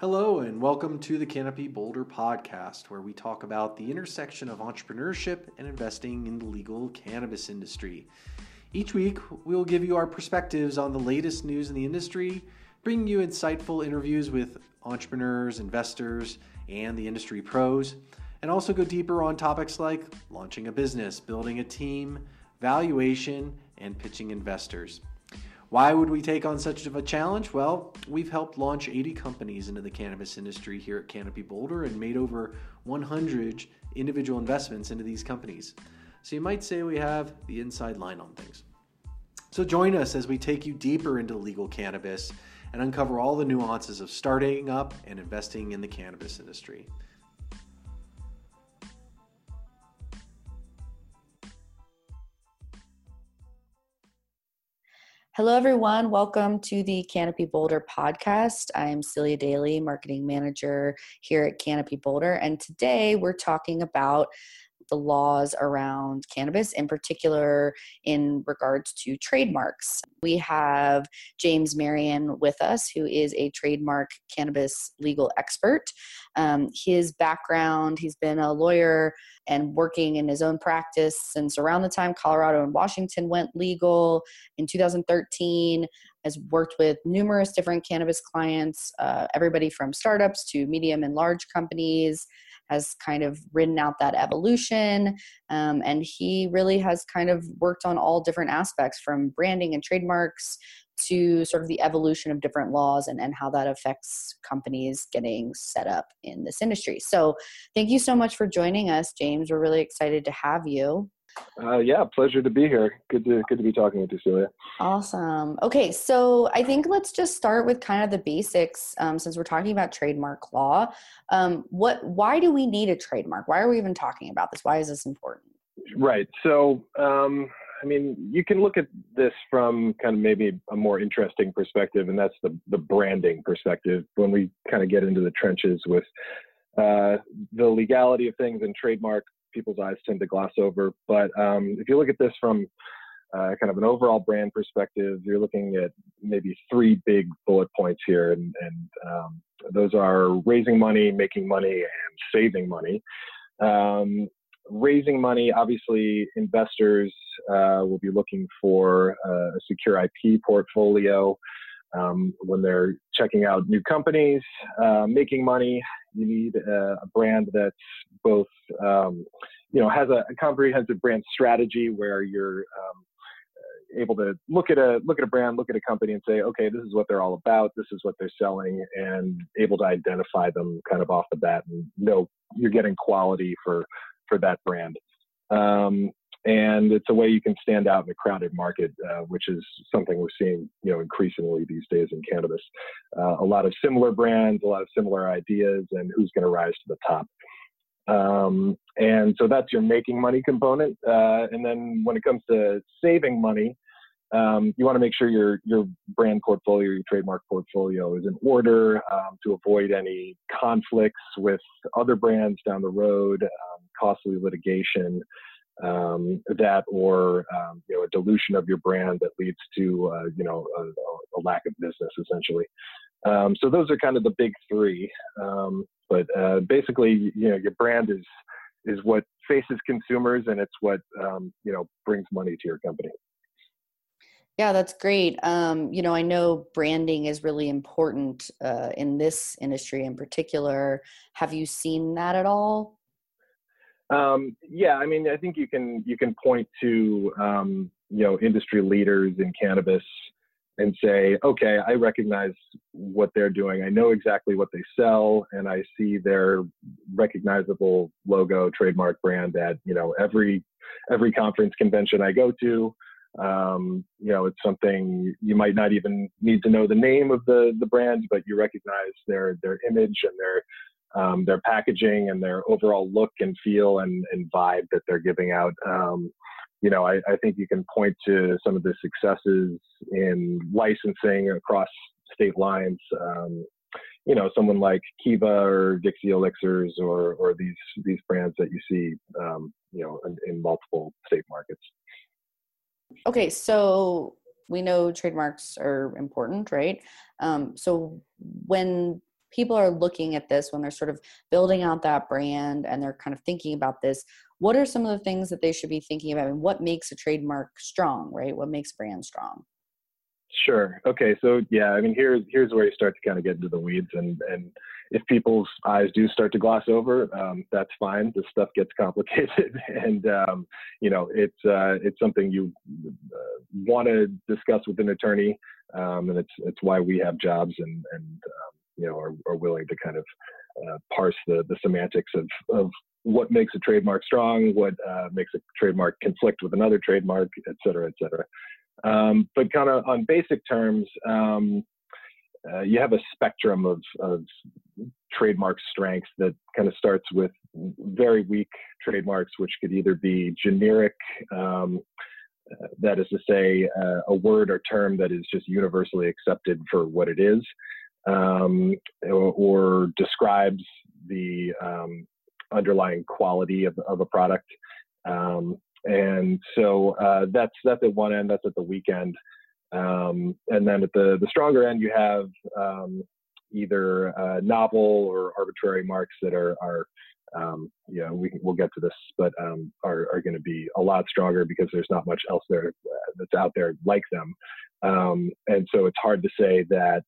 Hello and welcome to the Canopy Boulder podcast, where we talk about the intersection of entrepreneurship and investing in the legal cannabis industry. Each week, we will give you our perspectives on the latest news in the industry, bringing you insightful interviews with entrepreneurs, investors, and the industry pros, and also go deeper on topics like launching a business, building a team, valuation, and pitching investors. Why would we take on such a challenge? Well, we've helped launch 80 companies into the cannabis industry here at Canopy Boulder and made over 100 individual investments into these companies. So you might say we have the inside line on things. So join us as we take you deeper into legal cannabis and uncover all the nuances of starting up and investing in the cannabis industry. Hello, everyone. Welcome to the Canopy Boulder podcast. I'm Celia Daly, Marketing Manager here at Canopy Boulder. And today we're talking about the laws around cannabis, in particular in regards to trademarks. We have James Marion with us, who is a trademark cannabis legal expert. His background, he's been a lawyer and working in his own practice since around the time Colorado and Washington went legal in 2013, has worked with numerous different cannabis clients, everybody from startups to medium and large companies, has kind of ridden out that evolution, and he really has kind of worked on all different aspects, from branding and trademarks to sort of the evolution of different laws and how that affects companies getting set up in this industry. So thank you so much for joining us, James. We're really excited to have you. Yeah, pleasure to be here. Good to be talking with you, Celia. Awesome. Okay, so I think let's just start with kind of the basics, since we're talking about trademark law. Why do we need a trademark? Why are we even talking about this? Why is this important? Right. So, I mean, you can look at this from kind of maybe a more interesting perspective, and that's the branding perspective. When we kind of get into the trenches with the legality of things and trademark, people's eyes tend to gloss over. But if you look at this from kind of an overall brand perspective, you're looking at maybe three big bullet points here. And those are raising money, making money, and saving money. Raising money, obviously, investors will be looking for a secure IP portfolio when they're checking out new companies. Making money, you need a brand that's both, has a comprehensive brand strategy where you're able to look at a brand, look at a company, and say, okay, this is what they're all about, this is what they're selling, and able to identify them kind of off the bat and know you're getting quality for that brand. And it's a way you can stand out in a crowded market, which is something we're seeing, increasingly these days in cannabis. A lot of similar brands, a lot of similar ideas, and who's going to rise to the top. And so that's your making money component. And then when it comes to saving money, you want to make sure your brand portfolio, your trademark portfolio, is in order to avoid any conflicts with other brands down the road, costly litigation, a dilution of your brand that leads to, a lack of business, essentially. So those are kind of the big three. But basically, your brand is what faces consumers, and it's what, brings money to your company. Yeah, that's great. I know branding is really important in this industry in particular. Have you seen that at all? Yeah, I mean, I think you can point to, industry leaders in cannabis and say, okay, I recognize what they're doing. I know exactly what they sell, and I see their recognizable logo, trademark, brand at, every conference convention I go to. It's something you might not even need to know the name of the brand, but you recognize their image and their packaging and their overall look and feel and vibe that they're giving out. I think you can point to some of the successes in licensing across state lines. Someone like Kiva or Dixie Elixirs or these brands that you see, in multiple state markets. Okay, so we know trademarks are important, right? So when people are looking at this when they're sort of building out that brand and they're kind of thinking about this. What are some of the things that they should be thinking about, and what makes a trademark strong, right? What makes brand strong? Sure. Okay. So yeah, I mean, here's where you start to kind of get into the weeds, and if people's eyes do start to gloss over, that's fine. This stuff gets complicated, and you know, it's something you want to discuss with an attorney, and it's why we have jobs, and you know, are willing to kind of parse the semantics of what makes a trademark strong, what makes a trademark conflict with another trademark, et cetera, et cetera. But kind of on basic terms, you have a spectrum of trademark strengths that kind of starts with very weak trademarks, which could either be generic, that is to say, a word or term that is just universally accepted for what it is, or describes the underlying quality of a product. And so that's at one end, that's at the weak end. And then at the stronger end, you have either novel or arbitrary marks that are you know, we'll get to this, but are going to be a lot stronger because there's not much else there that's out there like them. And so it's hard to say that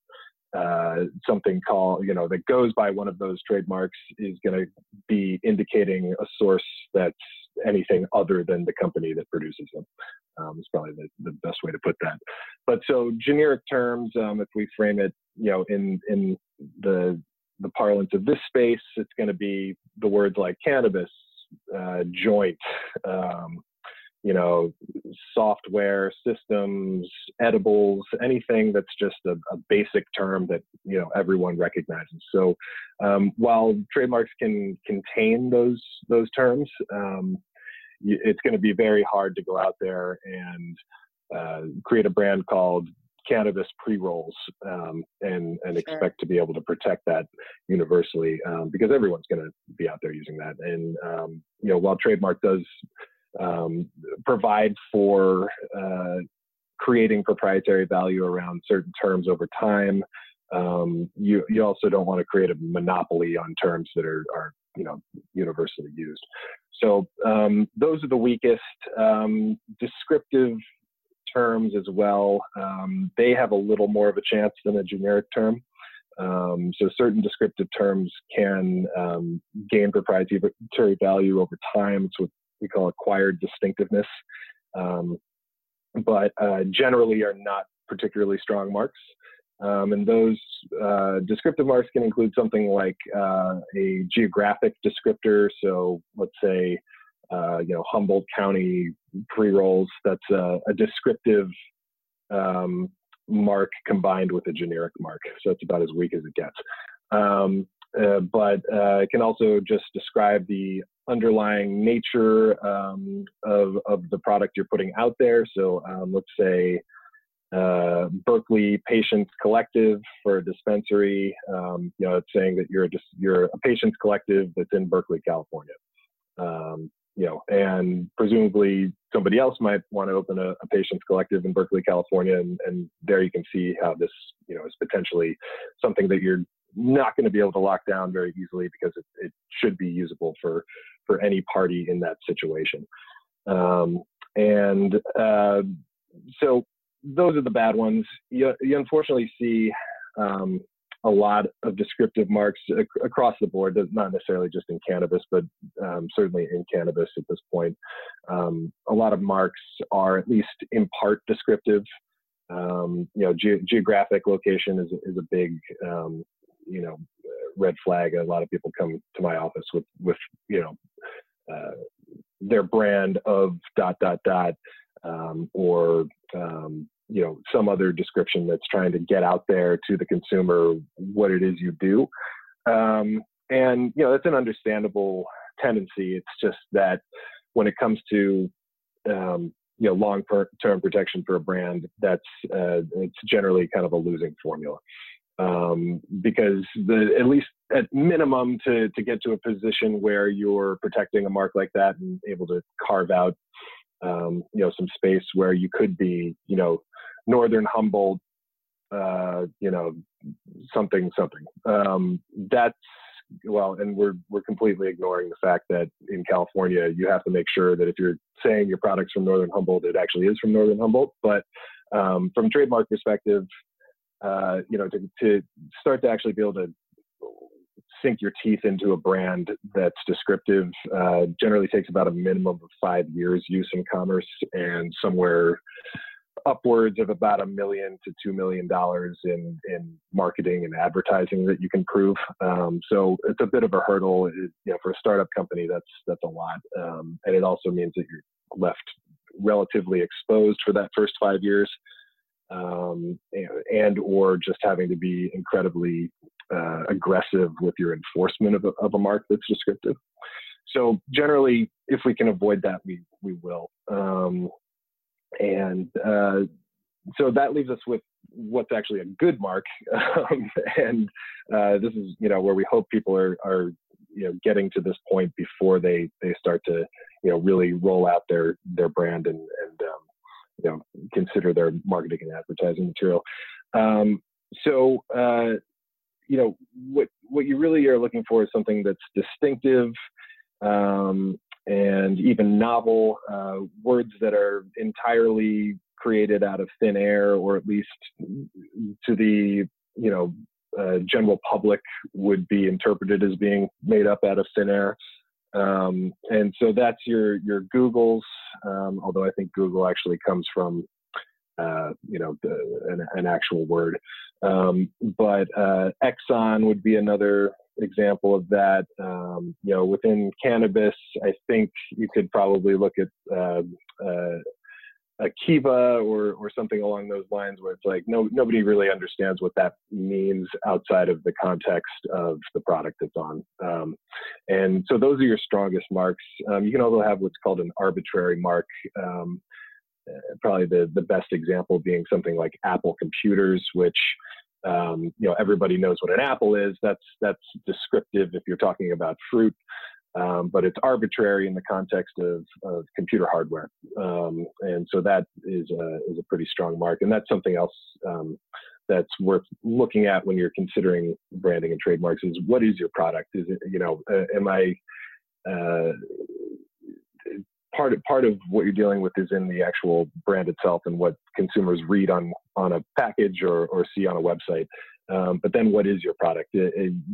something called, you know, that goes by one of those trademarks is going to be indicating a source that's anything other than the company that produces them. Is probably the best way to put that. But so generic terms, if we frame it, you know, in the parlance of this space, it's going to be the words like cannabis, joint, you know, software, systems, edibles, anything that's just a basic term that, you know, everyone recognizes. So while trademarks can contain those terms, it's going to be very hard to go out there and create a brand called cannabis pre-rolls and expect to be able to protect that universally, because everyone's going to be out there using that. And, you know, while trademark does provide for creating proprietary value around certain terms over time, you also don't want to create a monopoly on terms that are you know, universally used. So those are the weakest. Descriptive terms as well, they have a little more of a chance than a generic term. So certain descriptive terms can gain proprietary value over time. It's what we call acquired distinctiveness, but generally are not particularly strong marks. And those descriptive marks can include something like a geographic descriptor. So let's say, you know, Humboldt County pre-rolls, that's a descriptive mark combined with a generic mark. So it's about as weak as it gets. But it can also just describe the underlying nature of the product you're putting out there. So let's say, Berkeley Patients Collective for a dispensary. You know, it's saying that you're a patients collective that's in Berkeley, California. You know, and presumably somebody else might want to open a patients collective in Berkeley, California, and there you can see how this, you know, is potentially something that you're not going to be able to lock down very easily because it should be usable for any party in that situation. So those are the bad ones. You unfortunately see a lot of descriptive marks across the board, not necessarily just in cannabis, but certainly in cannabis at this point. A lot of marks are at least in part descriptive. You know, geographic location is a big, you know, red flag. A lot of people come to my office with you know, their brand of ... or you know, some other description that's trying to get out there to the consumer what it is you do, and you know, that's an understandable tendency. It's just that when it comes to you know, long-term protection for a brand, that's it's generally kind of a losing formula, because at least at minimum to get to a position where you're protecting a mark like that and able to carve out, you know, some space where you could be, you know, Northern Humboldt something. That's, well, and we're completely ignoring the fact that in California, you have to make sure that if you're saying your product's from Northern Humboldt, it actually is from Northern Humboldt. But from a trademark perspective, to start to actually be able to sink your teeth into a brand that's descriptive generally takes about a minimum of 5 years use in commerce and somewhere upwards of about $1 million to $2 million in marketing and advertising that you can prove. So it's a bit of a hurdle. For a startup company, that's a lot. And it also means that you're left relatively exposed for that first 5 years, and or just having to be incredibly aggressive with your enforcement of a mark that's descriptive. So generally, if we can avoid that, we will. So that leaves us with what's actually a good mark. This is, where we hope people are getting to this point before they start to, really roll out their brand and consider their marketing and advertising material. What you really are looking for is something that's distinctive, and even novel, words that are entirely created out of thin air, or at least to the general public would be interpreted as being made up out of thin air. And so that's your Googles, although I think Google actually comes from an actual word. But Exxon would be another example of that. Within cannabis, I think you could probably look at a Kiva or something along those lines, where it's like nobody really understands what that means outside of the context of the product it's on. And so those are your strongest marks. You can also have what's called an arbitrary mark. Probably the best example being something like Apple computers, which everybody knows what an apple is. That's descriptive if you're talking about fruit, but it's arbitrary in the context of computer hardware. And so that is a pretty strong mark, and that's something else that's worth looking at when you're considering branding and trademarks. Is what is your product? Is it am I Part of what you're dealing with is in the actual brand itself and what consumers read on a package or see on a website. But then what is your product?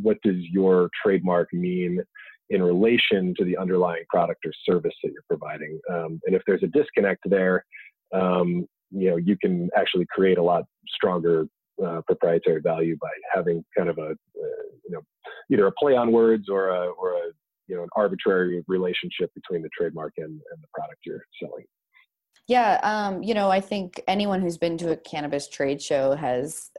What does your trademark mean in relation to the underlying product or service that you're providing? And if there's a disconnect there, you can actually create a lot stronger proprietary value by having kind of a, either a play on words or a an arbitrary relationship between the trademark and the product you're selling. Yeah. I think anyone who's been to a cannabis trade show has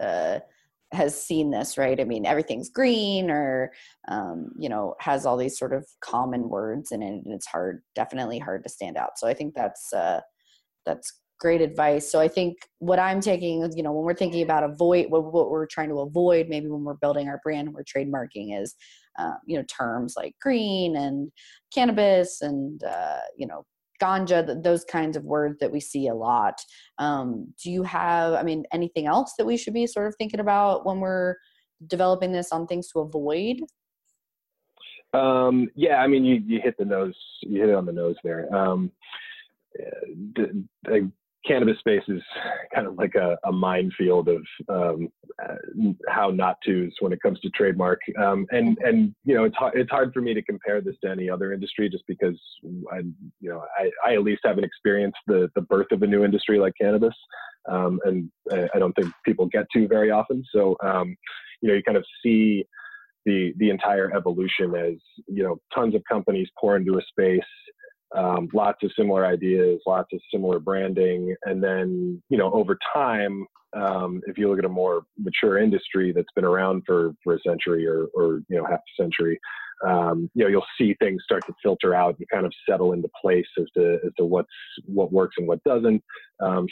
seen this, right? I mean, everything's green or, has all these sort of common words in it, and it's definitely hard to stand out. So I think that's great advice. So I think what I'm taking, when we're thinking about what we're trying to avoid, maybe when we're building our brand, we're trademarking is, terms like green and cannabis and, ganja, those kinds of words that we see a lot. Do you have, anything else that we should be sort of thinking about when we're developing this on things to avoid? You hit it on the nose there. The cannabis space is kind of like a minefield of how not to's when it comes to trademark, and it's hard for me to compare this to any other industry, just because I at least haven't experienced the birth of a new industry like cannabis, and I don't think people get to very often. So you kind of see the entire evolution as tons of companies pour into a space. Lots of similar ideas, lots of similar branding. And then, over time, if you look at a more mature industry that's been around for a century or half a century, you'll see things start to filter out and kind of settle into place as to what works and what doesn't.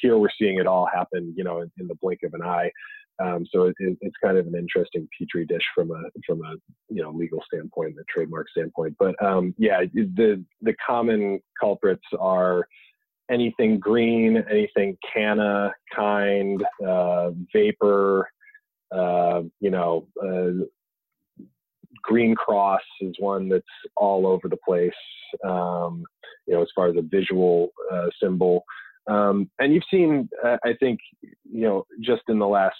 Here we're seeing it all happen, in the blink of an eye. So it's kind of an interesting petri dish from a legal standpoint, and a trademark standpoint. But the common culprits are anything green, anything canna kind, vapor, Green Cross is one that's all over the place, as far as a visual symbol. And you've seen, I think, just in the last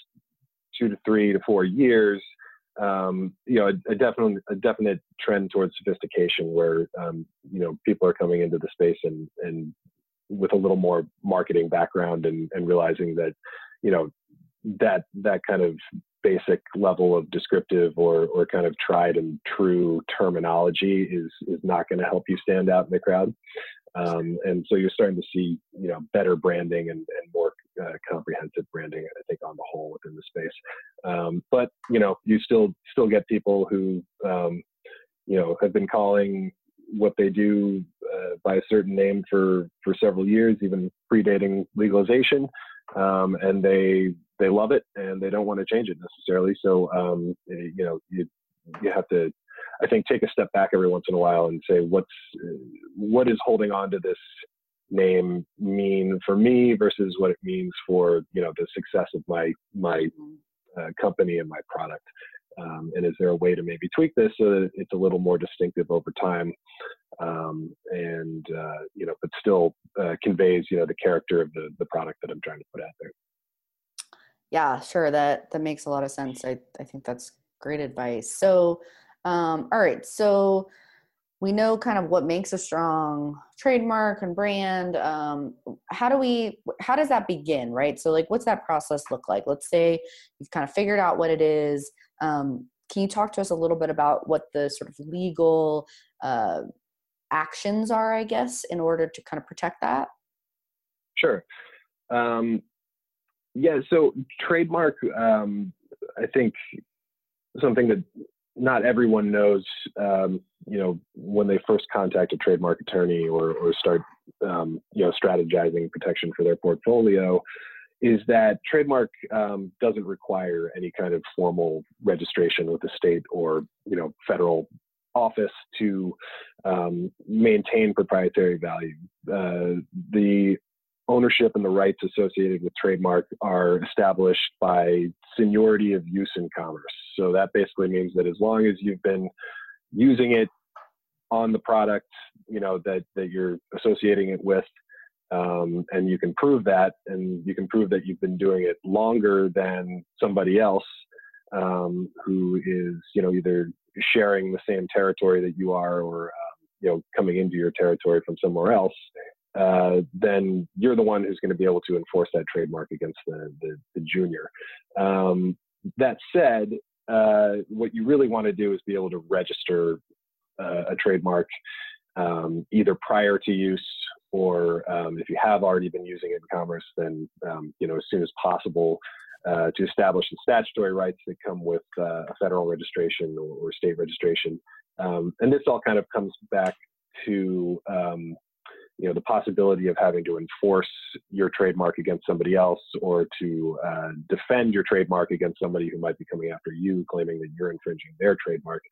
2 to 3 to 4 years, a definite trend towards sophistication where, people are coming into the space and with a little more marketing background and realizing that, that kind of basic level of descriptive or kind of tried and true terminology is not going to help you stand out in the crowd. And so you're starting to see, better branding and more comprehensive branding, I think, on the whole within the space. But, you still get people who, have been calling what they do by a certain name for several years, even predating legalization. And they love it and they don't want to change it necessarily. So, you have to, I think, take a step back every once in a while and say, what is holding on to this name mean for me versus what it means for, the success of my company and my product. And is there a way to maybe tweak this so that it's a little more distinctive over time? But still conveys, the character of the product that I'm trying to put out there. Yeah, sure. That makes a lot of sense. I think that's great advice. So, all right. So we know kind of what makes a strong trademark and brand. How does that begin? Right. So like, what's that process look like? Let's say you've kind of figured out what it is. Can you talk to us a little bit about what the sort of legal actions are, I guess, in order to kind of protect that? Sure. Yeah, so trademark, I think something that not everyone knows, when they first contact a trademark attorney or start, strategizing protection for their portfolio, is that trademark doesn't require any kind of formal registration with the state or, federal office to maintain proprietary value. The ownership and the rights associated with trademark are established by seniority of use in commerce. So that basically means that as long as you've been using it on the product, that you're associating it with, and you can prove that, and you can prove that you've been doing it longer than somebody else who is, either sharing the same territory that you are or, coming into your territory from somewhere else, then you're the one who's going to be able to enforce that trademark against the junior. That said, what you really want to do is be able to register a trademark either prior to use or if you have already been using it in commerce, then as soon as possible to establish the statutory rights that come with a federal registration or state registration. And this all kind of comes back to the possibility of having to enforce your trademark against somebody else or to defend your trademark against somebody who might be coming after you, claiming that you're infringing their trademark.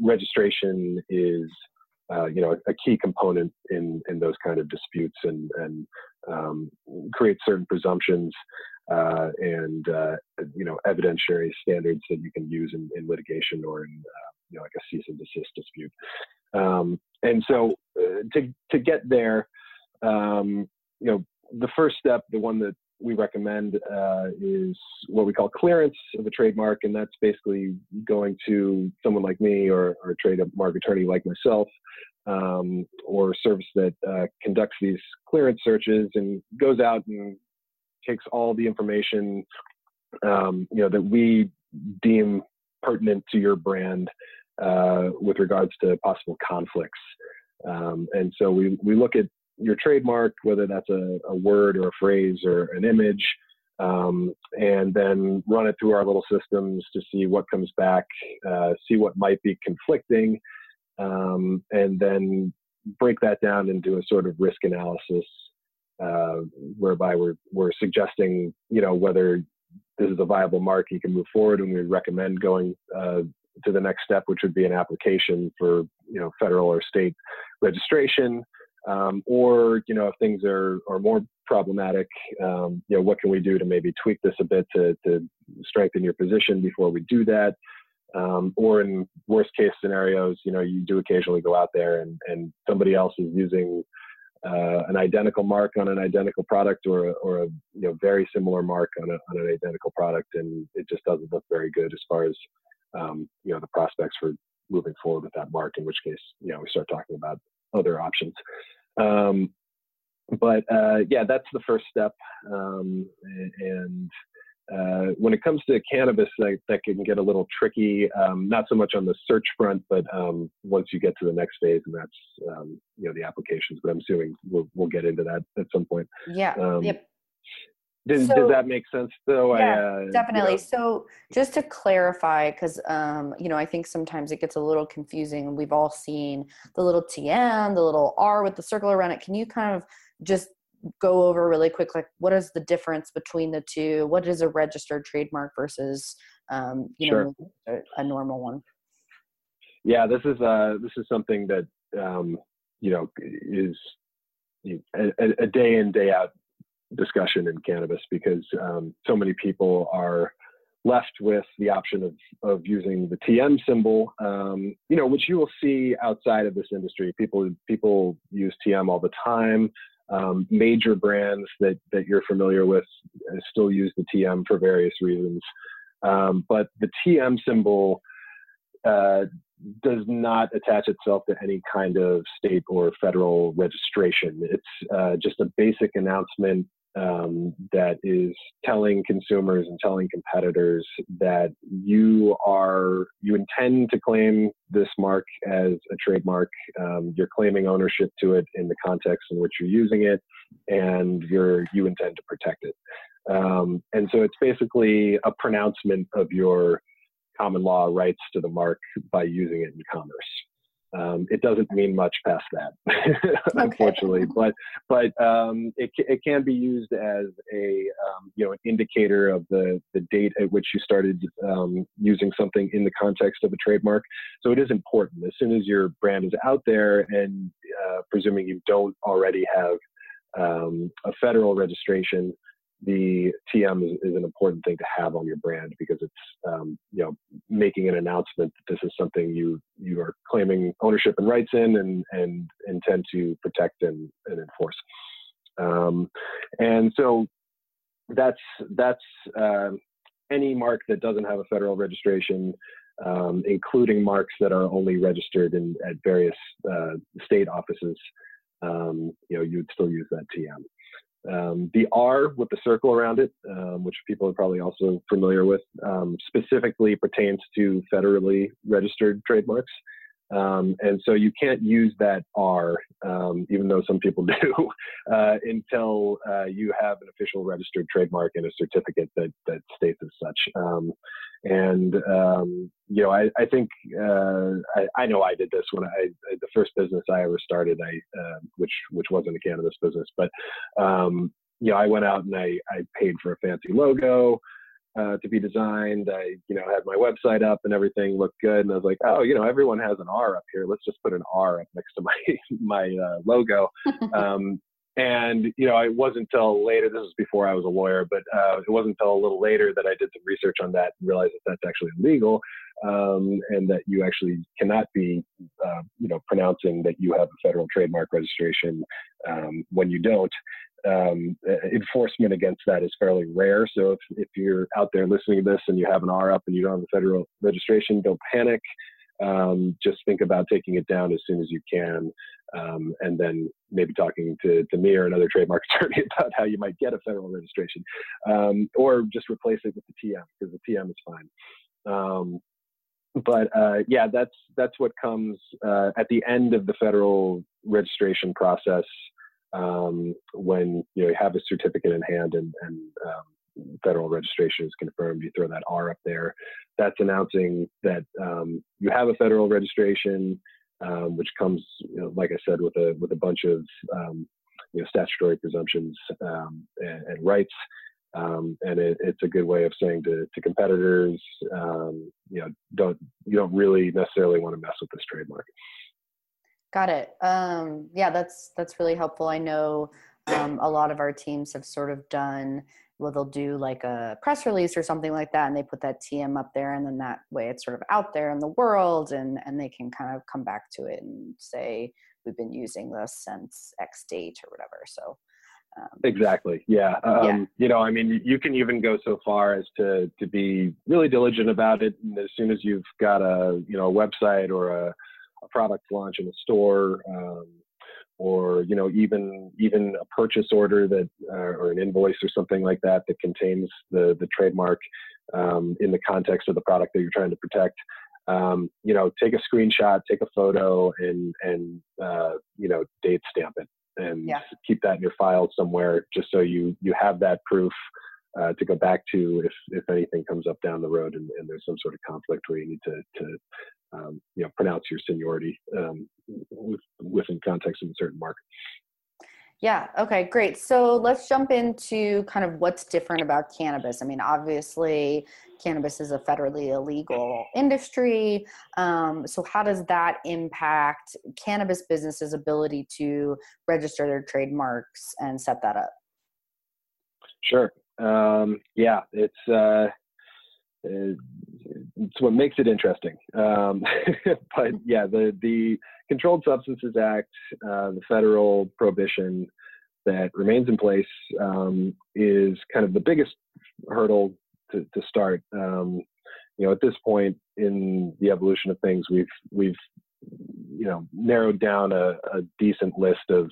Registration is, a key component in those kind of disputes and creates certain presumptions and evidentiary standards that you can use in litigation or in, like a cease and desist dispute. And so to get there, the first step, the one that we recommend is what we call clearance of a trademark. And that's basically going to someone like me or a trademark attorney like myself or a service that conducts these clearance searches and goes out and takes all the information, that we deem pertinent to your brand with regards to possible conflicts. And so we look at your trademark, whether that's a word or a phrase or an image, and then run it through our little systems to see what comes back, see what might be conflicting, and then break that down into a sort of risk analysis whereby we're suggesting, whether this is a viable mark you can move forward, and we recommend going to the next step, which would be an application for, federal or state registration. Or, you know, if things are more problematic, you know, what can we do to maybe tweak this a bit to strengthen your position before we do that? Or in worst case scenarios, you know, you do occasionally go out there and somebody else is using an identical mark on an identical product or a you know, very similar mark on an identical product. And it just doesn't look very good as far as, you know, the prospects for moving forward with that mark, in which case, you know, we start talking about other options. Yeah, that's the first step. When it comes to cannabis, that can get a little tricky, not so much on the search front, but once you get to the next phase, and that's, you know, the applications. But I'm assuming we'll get into that at some point. Yeah. Yep. Does that make sense, though? Yeah, definitely. You know. So just to clarify, because, you know, I think sometimes it gets a little confusing. We've all seen the little TM, the little R with the circle around it. Can you kind of just go over really quick, like, what is the difference between the two? What is a registered trademark versus, you sure. know, a normal one? Yeah, this is something that, you know, is a day in, day out discussion in cannabis, because so many people are left with the option of using the TM symbol, you know, which you will see outside of this industry. People use TM all the time. Major brands that you're familiar with still use the TM for various reasons. But the TM symbol does not attach itself to any kind of state or federal registration. It's just a basic announcement that is telling consumers and telling competitors that you intend to claim this mark as a trademark. You're claiming ownership to it in the context in which you're using it, and you intend to protect it. And so it's basically a pronouncement of your common law rights to the mark by using it in commerce. It doesn't mean much past that, unfortunately, but it can be used as a, you know, an indicator of the date at which you started using something in the context of a trademark. So it is important. As soon as your brand is out there and presuming you don't already have a federal registration, the TM is an important thing to have on your brand, because it's, you know, making an announcement that this is something you are claiming ownership and rights in and intend to protect and enforce. And so that's any mark that doesn't have a federal registration, including marks that are only registered at various state offices. You know, you'd still use that TM. The R with the circle around it, which people are probably also familiar with, specifically pertains to federally registered trademarks. And so you can't use that R, even though some people do, until you have an official registered trademark and a certificate that states as such. You know, I think, I know I did this when the first business I ever started, which wasn't a cannabis business, but, you know, I went out and I paid for a fancy logo, to be designed. I, you know, had my website up and everything looked good. And I was like, oh, you know, everyone has an R up here. Let's just put an R up next to my logo. And, you know, it wasn't until later, this was before I was a lawyer, but it wasn't until a little later that I did some research on that and realized that that's actually illegal, and that you actually cannot be, you know, pronouncing that you have a federal trademark registration when you don't. Enforcement against that is fairly rare. So if you're out there listening to this and you have an R up and you don't have a federal registration, don't panic. Just think about taking it down as soon as you can, and then maybe talking to me or another trademark attorney about how you might get a federal registration, or just replace it with the TM, because the TM is fine. Yeah, that's what comes at the end of the federal registration process, when you know you have a certificate in hand and federal registration is confirmed. You throw that R up there. That's announcing that you have a federal registration, which comes, you know, like I said, with a bunch of you know, statutory presumptions and rights. And it's a good way of saying to competitors, you know, you don't really necessarily want to mess with this trademark. Got it. Yeah, that's really helpful. I know a lot of our teams have sort of done, well, they'll do like a press release or something like that, and they put that TM up there, and then that way it's sort of out there in the world, and they can kind of come back to it and say, we've been using this since X date or whatever. So exactly. Yeah. You know, I mean, you can even go so far as to be really diligent about it. And as soon as you've got a, you know, a website or a product launch in a store, or, you know, even a purchase order that, or an invoice or something like that, that contains the trademark, in the context of the product that you're trying to protect, you know, take a screenshot, take a photo, and you know, date stamp it. And keep that in your file somewhere, just so you have that proof to go back to if anything comes up down the road and there's some sort of conflict where you need to you know, pronounce your seniority within context of a certain mark. Yeah. Okay, great. So let's jump into kind of what's different about cannabis. I mean, obviously cannabis is a federally illegal industry. So how does that impact cannabis businesses' ability to register their trademarks and set that up? Sure. Yeah, it's what makes it interesting. But yeah, the Controlled Substances Act, the federal prohibition that remains in place, is kind of the biggest hurdle to start. You know, at this point in the evolution of things, we've you know, narrowed down a decent list of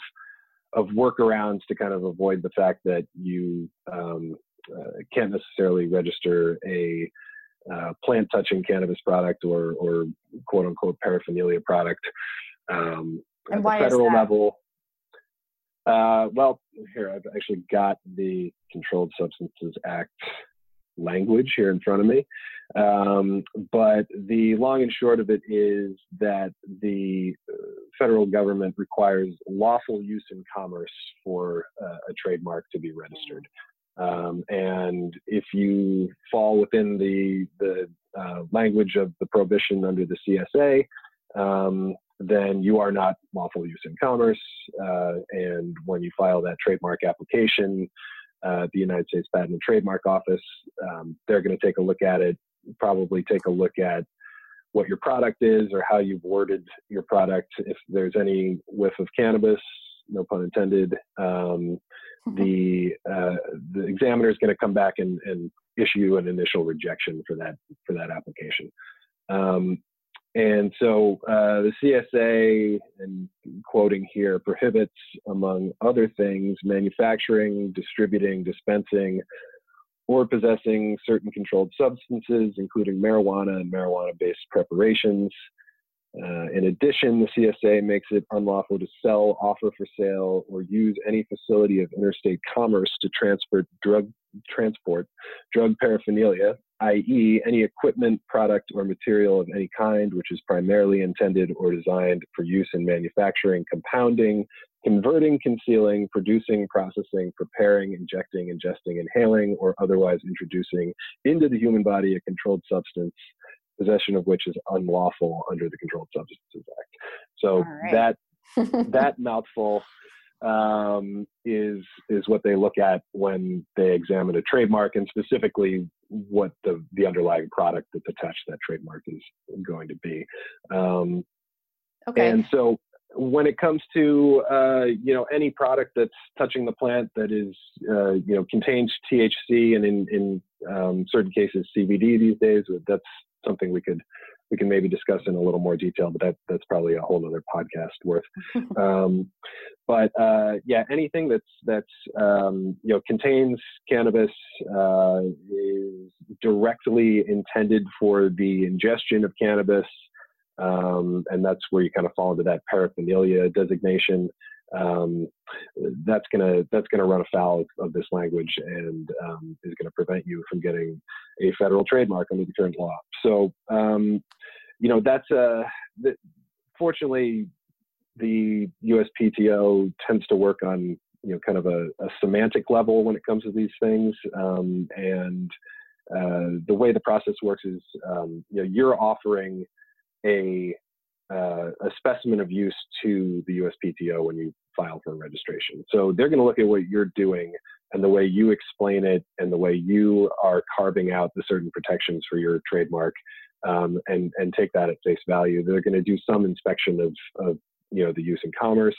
workarounds to kind of avoid the fact that you can't necessarily register a plant-touching cannabis product or quote-unquote paraphernalia product at the federal level. Well, here, I've actually got the Controlled Substances Act language here in front of me. But the long and short of it is that the federal government requires lawful use in commerce for a trademark to be registered. And if you fall within the language of the prohibition under the CSA, then you are not lawful use in commerce. And when you file that trademark application, the United States Patent and Trademark Office, they're going to take a look at it, probably take a look at what your product is or how you've worded your product. If there's any whiff of cannabis, no pun intended, the examiner is going to come back and issue an initial rejection for that application. And so the CSA, and quoting here, prohibits, among other things, manufacturing, distributing, dispensing, or possessing certain controlled substances, including marijuana and marijuana-based preparations. In addition, the CSA makes it unlawful to sell, offer for sale, or use any facility of interstate commerce to transport drug paraphernalia, i.e. any equipment, product, or material of any kind which is primarily intended or designed for use in manufacturing, compounding, converting, concealing, producing, processing, preparing, injecting, ingesting, inhaling, or otherwise introducing into the human body a controlled substance, possession of which is unlawful under the Controlled Substances Act. So right. that mouthful is what they look at when they examine a trademark, and specifically what the underlying product that's attached to that trademark is going to be. Okay. And so when it comes to you know, any product that's touching the plant that is you know, contains THC and in certain cases CBD these days, that's something we can maybe discuss in a little more detail, but that's probably a whole other podcast worth. But yeah, anything that's you know, contains cannabis, is directly intended for the ingestion of cannabis, and that's where you kind of fall into that paraphernalia designation. That's gonna run afoul of this language and is gonna prevent you from getting a federal trademark under the current law. So you know, fortunately the USPTO tends to work on, you know, kind of a semantic level when it comes to these things, and the way the process works is you know, you're offering a a specimen of use to the USPTO when you file for registration. So they're going to look at what you're doing and the way you explain it and the way you are carving out the certain protections for your trademark, and take that at face value. They're going to do some inspection of the use in commerce.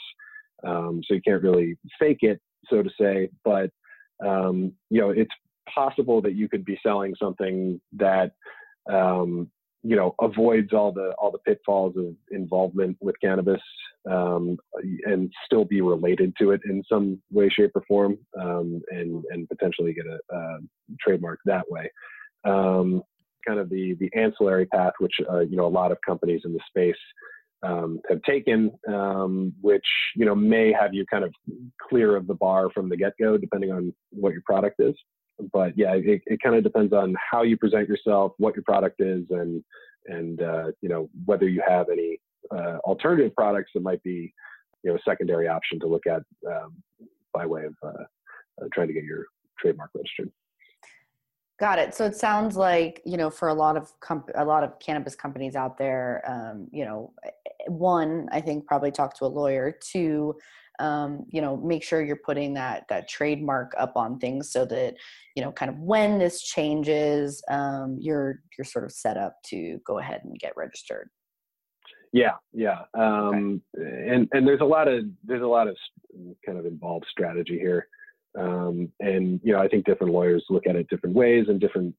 So you can't really fake it, so to say, but it's possible that you could be selling something that avoids all the pitfalls of involvement with cannabis, and still be related to it in some way, shape, or form, and potentially get a trademark that way. Kind of the ancillary path, which a lot of companies in the space have taken, which may have you kind of clear of the bar from the get-go, depending on what your product is. But yeah, it kind of depends on how you present yourself, what your product is, and whether you have any alternative products that might be a secondary option to look at by way of trying to get your trademark registered. Got it. So it sounds like for a lot of cannabis companies out there, one, I think probably talk to a lawyer. Two, make sure you're putting that trademark up on things so that, kind of when this changes, you're sort of set up to go ahead and get registered. Yeah. Yeah. Okay. And there's a lot of kind of involved strategy here. I think different lawyers look at it different ways, and different,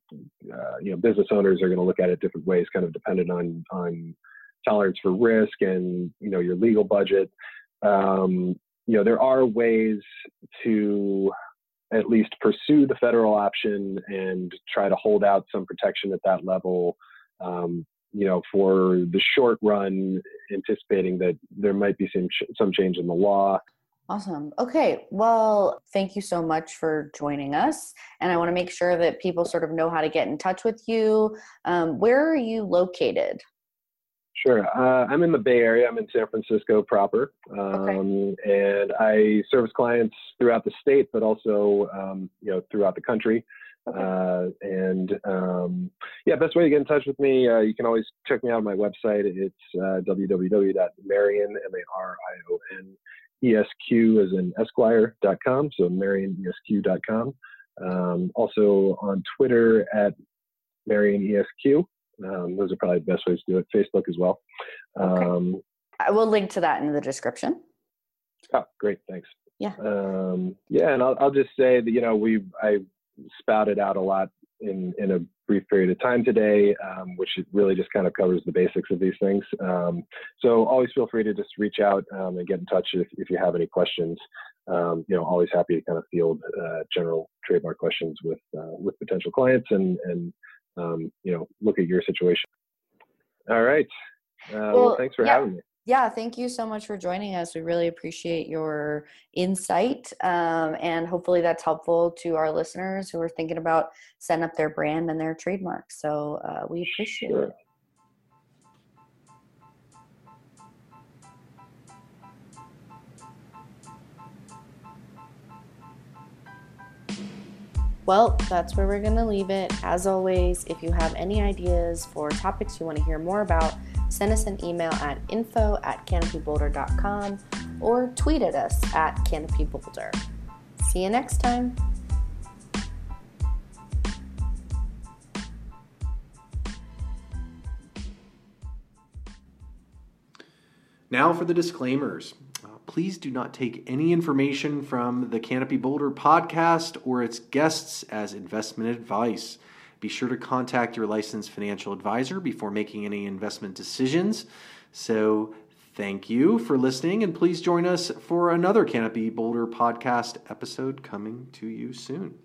business owners are going to look at it different ways, kind of dependent on tolerance for risk and, your legal budget. There are ways to at least pursue the federal option and try to hold out some protection at that level, for the short run, anticipating that there might be some change in the law. Awesome. Okay. Well, thank you so much for joining us. And I want to make sure that people sort of know how to get in touch with you. Where are you located? Sure. I'm in the Bay Area. I'm in San Francisco proper. Okay. And I service clients throughout the state, but also, throughout the country. Okay. Best way to get in touch with me, you can always check me out on my website. It's www.marion, M-A-R-I-O-N, E-S-Q as in Esquire.com. So marionesq.com. Also on Twitter at marionesq. Those are probably the best ways to do it. Facebook as well. Okay. I will link to that in the description. Oh, great. Thanks. Yeah. And I'll just say that, I spouted out a lot in a brief period of time today, which really just kind of covers the basics of these things. So always feel free to just reach out and get in touch if you have any questions. Always happy to kind of field general trademark questions with potential clients and look at your situation. All right. Well, thanks for having me. Yeah. Thank you so much for joining us. We really appreciate your insight. And hopefully that's helpful to our listeners who are thinking about setting up their brand and their trademark. So we appreciate it. Well, that's where we're going to leave it. As always, if you have any ideas for topics you want to hear more about, send us an email at info@canopyboulder.com or tweet at us at canopyboulder. See you next time. Now for the disclaimers. Please do not take any information from the Canopy Boulder podcast or its guests as investment advice. Be sure to contact your licensed financial advisor before making any investment decisions. So thank you for listening, and please join us for another Canopy Boulder podcast episode coming to you soon.